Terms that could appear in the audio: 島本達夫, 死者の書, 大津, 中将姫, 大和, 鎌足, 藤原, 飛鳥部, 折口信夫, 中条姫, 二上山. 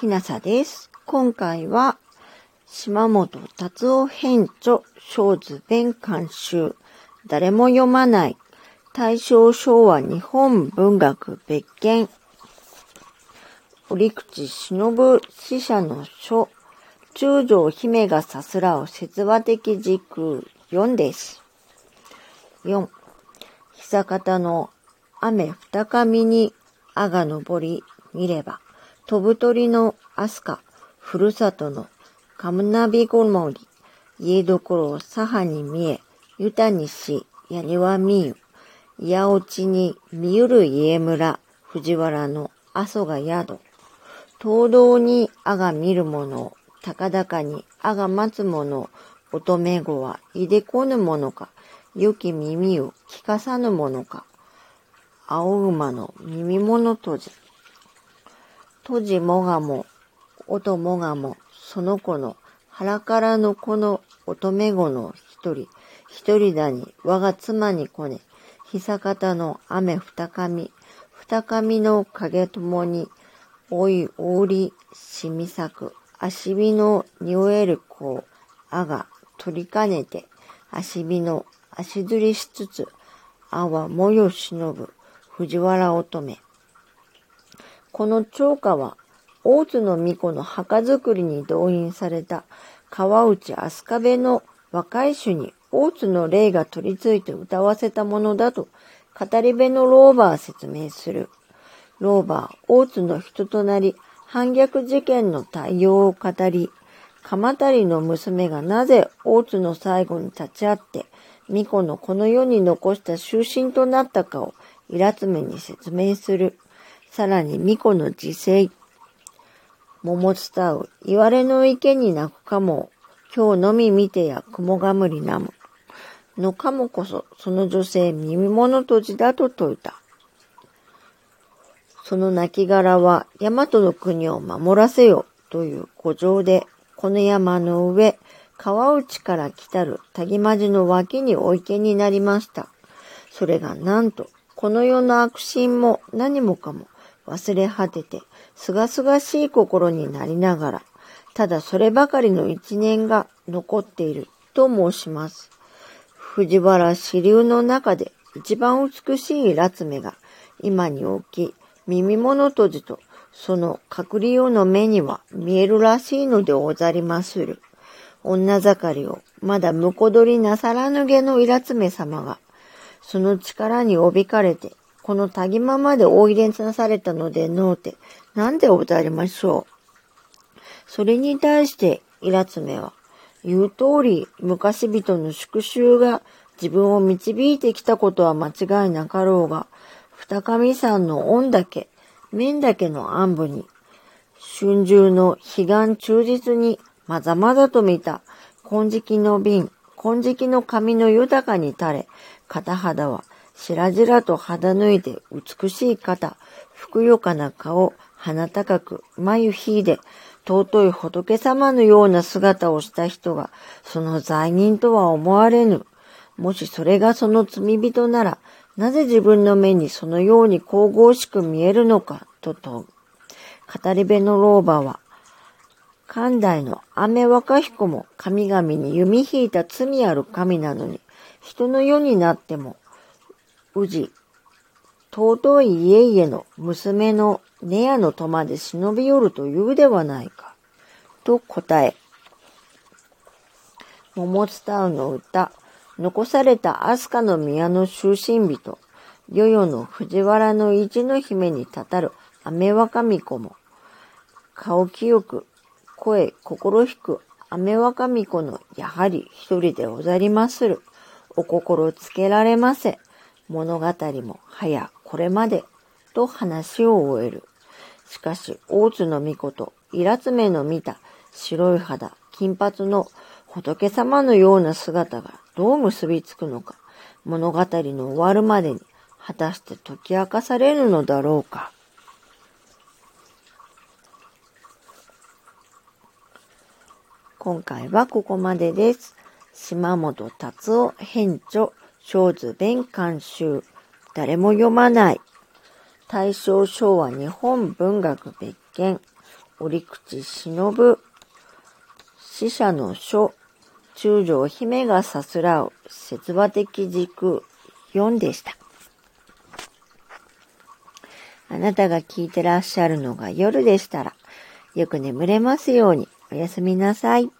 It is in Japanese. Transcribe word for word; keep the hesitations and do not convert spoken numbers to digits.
ひなさです。今回は島本達夫編著小図弁監修、誰も読まない大正昭和日本文学別件、折口忍死者の書、中条姫がさすらう説話的時空よんです。よん、久方の雨二上にあが昇り見れば飛ぶ鳥の飛鳥、ふるさとのかむなびごもり、家どころを左派に見え、ゆたにしやりはみゆ、いやおちに見ゆる家村、藤原の阿蘇が宿、東道にあが見るもの、高々にあが待つもの、乙女子はいでこぬものか、よき耳を聞かさぬものか、青馬の耳物とじ。とじもがも、音もがも、その子の腹からの子の乙女子の一人、一人だに我が妻にこね、久方の雨二上、二上の影ともに、おいおうり、しみさく、足火の匂える子を、あが取りかねて、足火の足ずりしつつ、あはもよ忍ぶ、藤原乙女。この長歌は、大津の巫女の墓作りに動員された川内飛鳥部の若い衆に大津の霊が取り付いて歌わせたものだと、語り部のローバー説明する。ローバー、大津の人となり、反逆事件の対応を語り、鎌足の娘がなぜ大津の最後に立ち会って、巫女のこの世に残した囚人となったかを、いらつめに説明する。さらに巫女の自生。桃伝う、いわれの池に泣くかも、今日のみ見てや雲がむりなむ。のかもこそ、その女性耳物とじだと説いた。その亡骸は、大和の国を守らせよ、という古城で、この山の上、川内から来たるたぎまじの脇にお池になりました。それがなんと、この世の悪心も何もかも忘れ果てて、すがすがしい心になりながら、ただそればかりの一年が残っていると申します。藤原支流の中で一番美しいらつめが今に置き、耳物とじとその隠り世の目には見えるらしいのでござりまする。女盛りをまだ婿取りなさらぬげのいらつめ様が、その力におびかれて、このたぎままでおいでなされたのでのうて、なんでおざりましょう。それに対して、いらつめは、言う通り、昔人の宿習が自分を導いてきたことは間違いなかろうが、二上山の恩だけ、面だけの暗部に、春秋の彼岸忠実に、まざまざと見た、金色の瓶、金色の髪の豊かに垂れ、片肌は白々と肌脱いで美しい肩、ふくよかな顔、鼻高く、眉ひいで、尊い仏様のような姿をした人が、その罪人とは思われぬ。もしそれがその罪人なら、なぜ自分の目にそのように神々しく見えるのか、と問う。語り部の老婆は、寛大の雨若彦も神々に弓引いた罪ある神なのに、人の世になっても、宇治、尊い家々の娘の根屋の戸まで忍び寄るというではないか、と答え。桃伝うの歌、残された飛鳥の宮の終身人、世々の藤原の一の姫にたたる雨若巫女も、顔清く、声心ひく雨若巫女のやはり一人でござりまする。お心つけられませ。物語も早これまでと話を終える。しかし大津の巫女といらつめの見た白い肌金髪の仏様のような姿がどう結びつくのか、物語の終わるまでに果たして解き明かされるのだろうか。今回はここまでです。島本達夫編著小図弁監修、誰も読まない大正昭和日本文学別件、折口忍、死者の書、中将姫がさすらう、説話的軸よんでした。あなたが聞いてらっしゃるのが夜でしたら、よく眠れますように、おやすみなさい。